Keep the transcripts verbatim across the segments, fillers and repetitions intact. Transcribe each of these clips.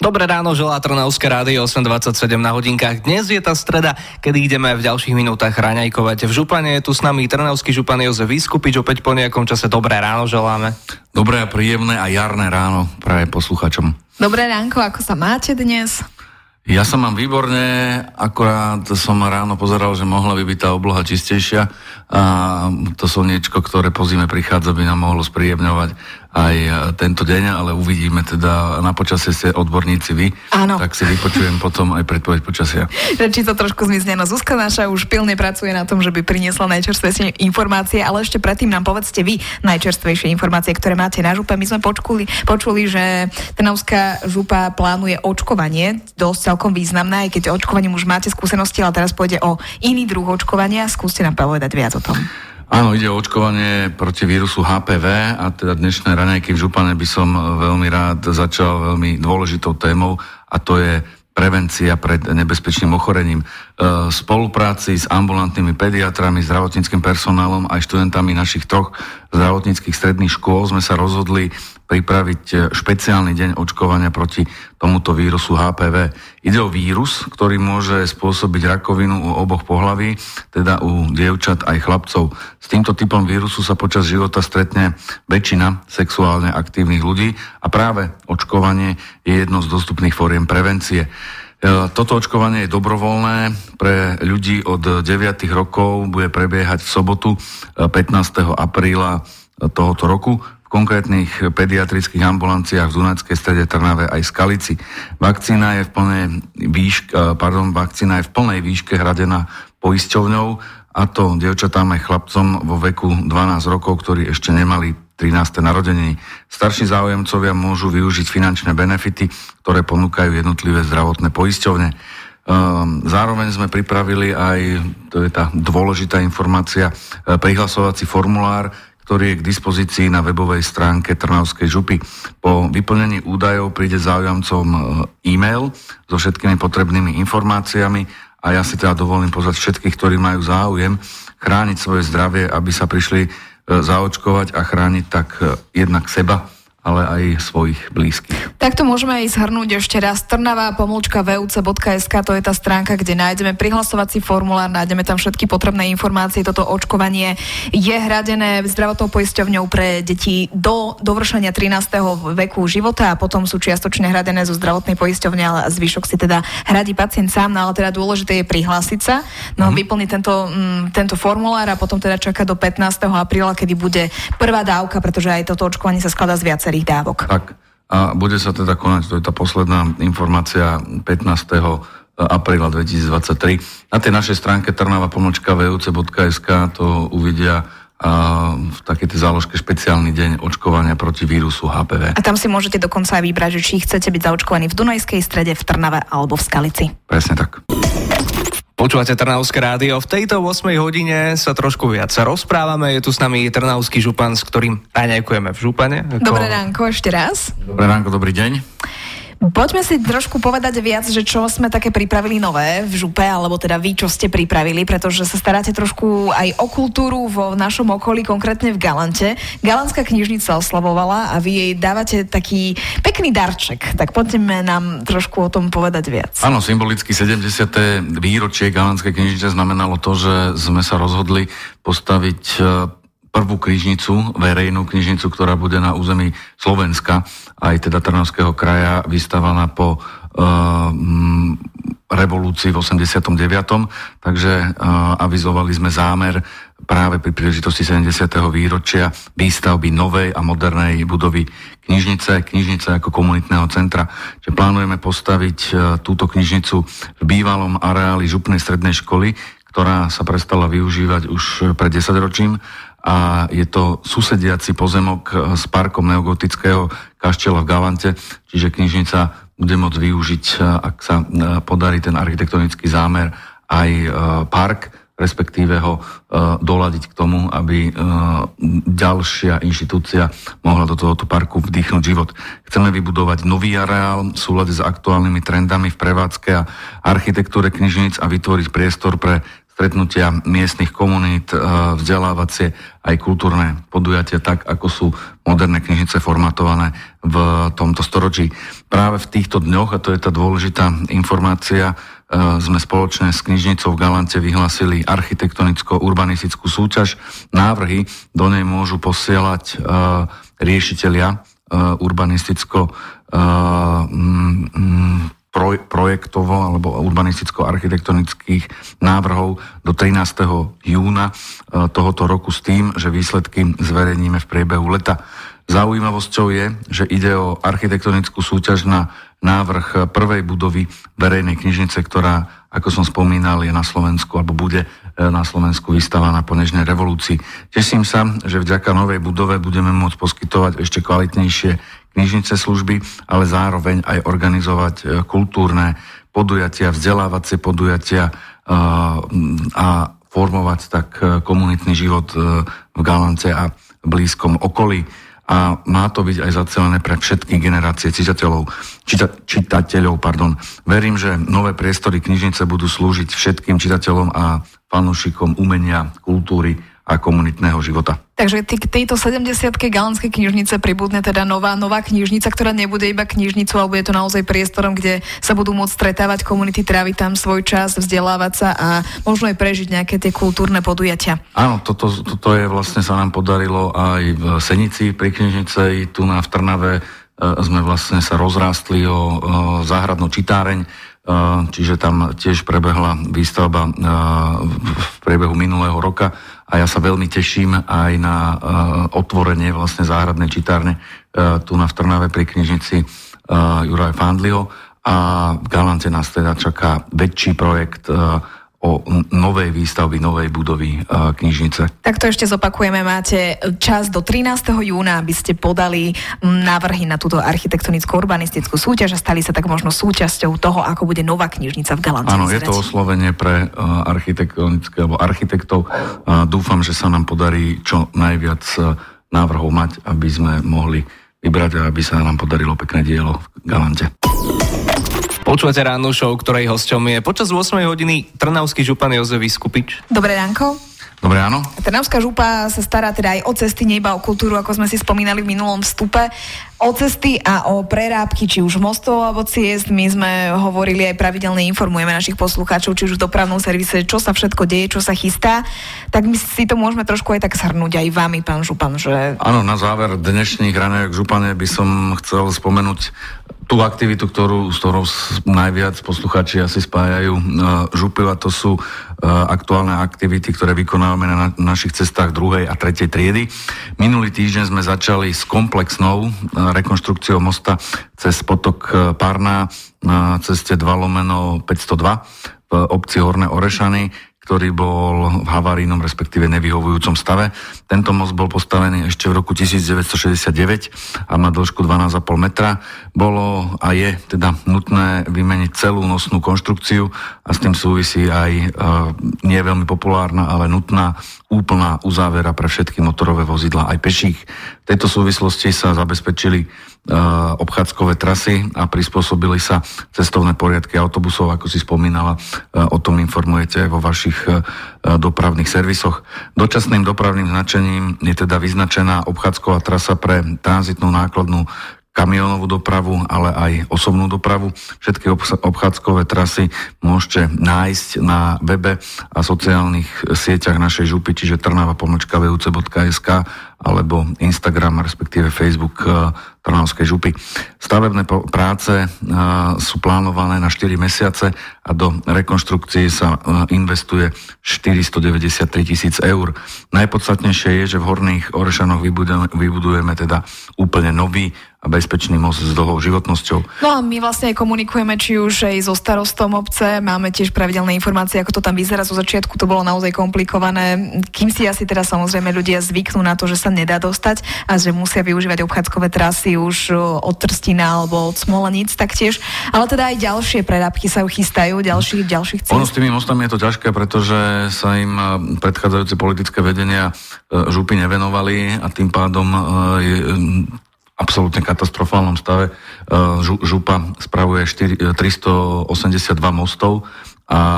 Dobré ráno, želá Trnavské rádio, osem dvadsaťsedem na hodinkách. Dnes je tá streda, kedy ideme v ďalších minútach raňajkovať. V župane je tu s nami trnavský župan Jozef Viskupič. Opäť po nejakom čase dobré ráno želáme. Dobré a príjemné a jarné ráno prajem posluchačom. Dobré ránko, ako sa máte dnes? Ja sa mám výborne, akorát som ráno pozeral, že mohla by byť tá obloha čistejšia a to slniečko, ktoré po zime prichádza, by nám mohlo spríjemňovať aj tento deň, ale uvidíme teda, na počasie ste odborníci vy. Áno. Tak si vypočujem potom aj predpoveď počasia. Rečí to trošku zmizneno. Zuzka naša už pilne pracuje na tom, že by priniesla najčerstvejšie informácie, ale ešte predtým nám povedzte vy najčerstvejšie informácie, ktoré máte na župe. My sme počuli, počuli že Trnavská župa plánuje očkovanie, dosť celkom významné, aj keď očkovaním už máte skúsenosti, ale teraz pôjde o iný druh očkovania. Skúste nám povedať viac o tom. Áno, ide o očkovanie proti vírusu há pé vé a teda dnešné raňajky v župane by som veľmi rád začal veľmi dôležitou témou a to je prevencia pred nebezpečným ochorením. V spolupráci s ambulantnými pediatrami, zdravotníckym personálom aj študentami našich troch zdravotníckych stredných škôl sme sa rozhodli pripraviť špeciálny deň očkovania proti tomuto vírusu há pé vé. Ide o vírus, ktorý môže spôsobiť rakovinu u oboch pohlaví, teda u dievčat aj chlapcov. S týmto typom vírusu sa počas života stretne väčšina sexuálne aktívnych ľudí a práve očkovanie je jedno z dostupných foriem prevencie. Toto očkovanie je dobrovoľné, pre ľudí od deviatich rokov bude prebiehať v sobotu pätnásteho apríla tohoto roku v konkrétnych pediatrických ambulanciách v Dunajskej Strede, Trnave aj Skalici. Vakcína je v plnej výške, pardon, vakcína je v plnej výške hradená poisťovňou, a to dievčatám aj chlapcom vo veku dvanásť rokov, ktorí ešte nemali trináste narodeniny. Starší záujemcovia môžu využiť finančné benefity, ktoré ponúkajú jednotlivé zdravotné poisťovne. Zároveň sme pripravili aj, to je tá dôležitá informácia, prihlasovací formulár, ktorý je k dispozícii na webovej stránke Trnavskej župy. Po vyplnení údajov príde záujemcom e-mail so všetkými potrebnými informáciami a ja si teda dovolím pozvať všetkých, ktorí majú záujem chrániť svoje zdravie, aby sa prišli zaočkovať a chrániť tak jednak seba, ale aj svojich blízkych. Takto môžeme aj zhrnúť ešte raz. trnava pomlčka vé ú cé bodka es ká, to je tá stránka, kde nájdeme prihlasovací formulár, nájdeme tam všetky potrebné informácie. Toto očkovanie je hradené zdravotnou poisťovňou pre deti do dovršenia trinásteho veku života a potom sú čiastočne hradené zo zdravotnej poisťovne, ale zvyšok si teda hradí pacient sám, no ale teda dôležité je prihlásiť sa, no mm. vyplniť tento, mm, tento formulár a potom teda čaká do pätnásteho apríla, kedy bude prvá dávka, pretože aj toto očkovanie sa skladá z viac dávok. Tak. A bude sa teda konať, to je tá posledná informácia, pätnásteho apríla dvetisícdvadsaťtri. Na tej našej stránke trnava pomlčka vé ú cé bodka es ká to uvidia a v takejto záložke špeciálny deň očkovania proti vírusu há pé vé. A tam si môžete dokonca aj vybrať, či chcete byť zaočkovaní v Dunajskej Strede, v Trnave alebo v Skalici. Presne tak. Počúvate Trnavské rádio. V tejto ôsmej hodine sa trošku viac rozprávame. Je tu s nami trnavský župan, s ktorým raňajkujeme v župane. Ako... Dobré ránko ešte raz. Dobré ránko, dobrý deň. Poďme si trošku povedať viac, že čo sme také pripravili nové v župe, alebo teda vy, čo ste pripravili, pretože sa staráte trošku aj o kultúru v našom okolí, konkrétne v Galante. Galantská knižnica oslavovala a vy jej dávate taký pekný darček. Tak poďme nám trošku o tom povedať viac. Áno, symbolicky sedemdesiate výročie Galantskej knižnice znamenalo to, že sme sa rozhodli postaviť prvú knižnicu, verejnú knižnicu, ktorá bude na území Slovenska, aj teda Trnavského kraja, vystavaná po uh, revolúcii v osemdesiatom deviatom Takže uh, avizovali sme zámer práve pri príležitosti sedemdesiateho výročia výstavby novej a modernej budovy knižnice, knižnice ako komunitného centra. Čiže plánujeme postaviť uh, túto knižnicu v bývalom areáli župnej strednej školy, ktorá sa prestala využívať už pred desaťročím a je to susediaci pozemok s parkom neogotického kaštieľa v Galante, čiže knižnica bude môcť využiť, ak sa podarí ten architektonický zámer, aj park, respektíve ho doladiť k tomu, aby ďalšia inštitúcia mohla do tohoto parku vdýchnuť život. Chceme vybudovať nový areál v súlade s aktuálnymi trendami v prevádzke a architektúre knižnic a vytvoriť priestor pre stretnutia miestnych komunít, vzdelávacie aj kultúrne podujatia, tak ako sú moderné knižnice formatované v tomto storočí. Práve v týchto dňoch, a to je tá dôležitá informácia, sme spoločne s knižnicou v Galante vyhlásili architektonicko-urbanistickú súťaž. Návrhy do nej môžu posielať riešitelia urbanisticko projektovo alebo urbanisticko-architektonických návrhov do trinásteho júna tohoto roku s tým, že výsledky zverejníme v priebehu leta. Zaujímavosťou je, že ide o architektonickú súťaž na návrh prvej budovy verejnej knižnice, ktorá, ako som spomínal, je na Slovensku alebo bude na Slovensku vystavaná po nežnej revolúcii. Teším sa, že vďaka novej budove budeme môcť poskytovať ešte kvalitnejšie knižnice služby, ale zároveň aj organizovať kultúrne podujatia, vzdelávacie podujatia a formovať tak komunitný život v Galante a blízkom okolí. A má to byť aj zacelené pre všetky generácie čitateľov, čita, čitateľov. Pardon. Verím, že nové priestory knižnice budú slúžiť všetkým čitateľom a fanúšikom umenia, kultúry a komunitného života. Takže k tejto sedemdesiatke Galanskej knižnice pribudne teda nová, nová knižnica, ktorá nebude iba knižnicou, ale bude to naozaj priestorom, kde sa budú môcť stretávať komunity, tráviť tam svoj čas, vzdelávať sa a možno aj prežiť nejaké tie kultúrne podujatia. Áno, toto, toto je vlastne sa nám podarilo aj v Senici pri knižnice, tu na v Trnave e, sme vlastne sa rozrástli o, o záhradnú čitáreň, čiže tam tiež prebehla výstavba v priebehu minulého roka a ja sa veľmi teším aj na otvorenie vlastne záhradnej čitárne tu na v Trnave pri knižnici Juraja Fandliho a v Galante nás teda čaká väčší projekt o novej výstavby, novej budovy knižnice. Tak to ešte zopakujeme, máte čas do trinásteho júna, aby ste podali návrhy na túto architektonickú-urbanistickú súťaž a stali sa tak možno súčasťou toho, ako bude nová knižnica v Galante. Áno, je to oslovenie pre architektonické alebo architektov. Dúfam, že sa nám podarí čo najviac návrhov mať, aby sme mohli vybrať a aby sa nám podarilo pekné dielo v Galante. Počúvate rannú show, ktorej hosťom je počas ôsmej hodiny trnavský župan Jozef Viskupič. Dobré ránko. Dobre, áno. Trnavská župa sa stará teda aj o cesty, nie iba o kultúru, ako sme si spomínali v minulom vstupe, o cesty a o prerábky, či už mostov alebo ciest. My sme hovorili aj pravidelne informujeme našich poslucháčov, či už v dopravnom servise, čo sa všetko deje, čo sa chystá. Tak my si to môžeme trošku aj tak shrnúť aj vami, pán župan, že... Áno, na záver dnešných raňajok župane by som chcel spomenúť tú aktivitu, ktorú, s ktorou najviac poslucháči asi spájajú župy, a to sú aktuálne aktivity, ktoré vykonávame na našich cestách druhej a tretej triedy. Minulý týždeň sme začali s komplexnou rekonštrukciou mosta cez potok Párna na ceste dva lomeno päťstodva v obci Horné Orešany, ktorý bol v havarínom, respektíve nevyhovujúcom stave. Tento most bol postavený ešte v roku devätnásťstošesťdesiatdeväť a má dĺžku dvanásť celá päť metra. Bolo a je teda nutné vymeniť celú nosnú konštrukciu a s tým súvisí aj e, nie veľmi populárna, ale nutná úplná uzávera pre všetky motorové vozidlá aj peších. V tejto súvislosti sa zabezpečili e, obchádzkové trasy a prispôsobili sa cestovné poriadky autobusov, ako si spomínala, e, o tom informujete vo vašich dopravných servisoch. Dočasným dopravným značením je teda vyznačená obchádzková trasa pre tranzitnú nákladnú kamionovú dopravu, ale aj osobnú dopravu. Všetky obchádzkové trasy môžete nájsť na webe a sociálnych sieťach našej župy, čiže trnava pomlčka vé ú cé bodka es ká alebo Instagram, respektíve Facebook Trnavskej župy. Stavebné práce sú plánované na štyri mesiace a do rekonštrukcie sa investuje štyristodeväťdesiattri tisíc eur. Najpodstatnejšie je, že v Horných Orešanoch vybudujeme, vybudujeme teda úplne nový a bezpečný most s dlhou životnosťou. No a my vlastne aj komunikujeme, či už aj so starostom obce, máme tiež pravidelné informácie, ako to tam vyzerá. Zo začiatku to bolo naozaj komplikované, kým si asi teda samozrejme ľudia zvyknú na to, že sa nedá dostať a že musia využívať obchádzkové trasy už od Trstína alebo od Smolenic taktiež, ale teda aj ďalšie prerábky sa chystajú, ďalších, ďalších ciest. Ono s tými mostami je to ťažké, pretože sa im predchádzajúce politické vedenia župy nevenovali a tým pádom je absolútne katastrofálnom stave. Župa spravuje tristoosemdesiatdva mostov a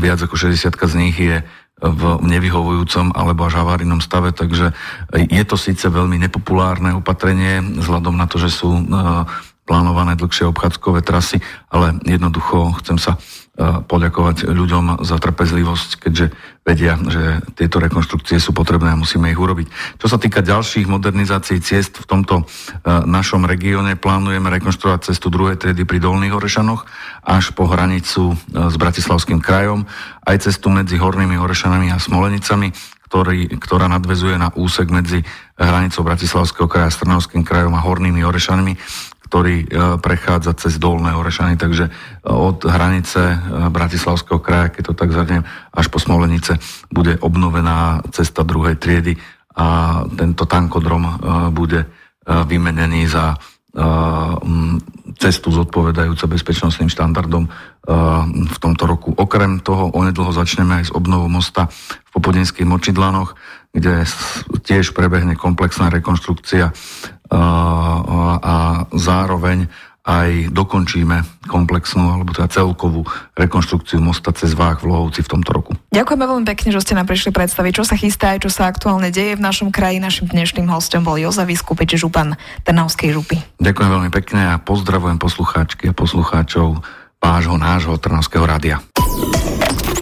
viac ako šesťdesiat z nich je v nevyhovujúcom alebo až havárinom stave, takže je to síce veľmi nepopulárne opatrenie vzhľadom na to, že sú plánované dlhšie obchádzkové trasy, ale jednoducho chcem sa poďakovať ľuďom za trpezlivosť, keďže vedia, že tieto rekonštrukcie sú potrebné a musíme ich urobiť. Čo sa týka ďalších modernizácií ciest, v tomto našom regióne plánujeme rekonštruovať cestu druhej triedy pri Dolných Orešanoch až po hranicu s Bratislavským krajom, aj cestu medzi Hornými Orešanami a Smolenicami, ktorý, ktorá nadväzuje na úsek medzi hranicou Bratislavského kraja, Trnavským krajom a Hornými Orešanmi, ktorý prechádza cez Dolné Orešany, takže od hranice Bratislavského kraja, keď to tak zhrniem, až po Smolenice bude obnovená cesta druhej triedy a tento tankodrom bude vymenený za cestu zodpovedajúce bezpečnostným štandardom v tomto roku. Okrem toho onedlho začneme aj s obnovou mosta v Popudinských Močidlanoch, kde tiež prebehne komplexná rekonštrukcia a zároveň aj dokončíme komplexnú alebo teda celkovú rekonštrukciu mosta cez Váh v Lohovci v tomto roku. Ďakujeme veľmi pekne, že ste nám prišli predstaviť, čo sa chystá aj čo sa aktuálne deje v našom kraji. Našim dnešným hostom bol Jozef Viskupič, župan Trnavskej župy. Ďakujem veľmi pekne a pozdravujem poslucháčky a poslucháčov vášho nášho Trnavského rádia.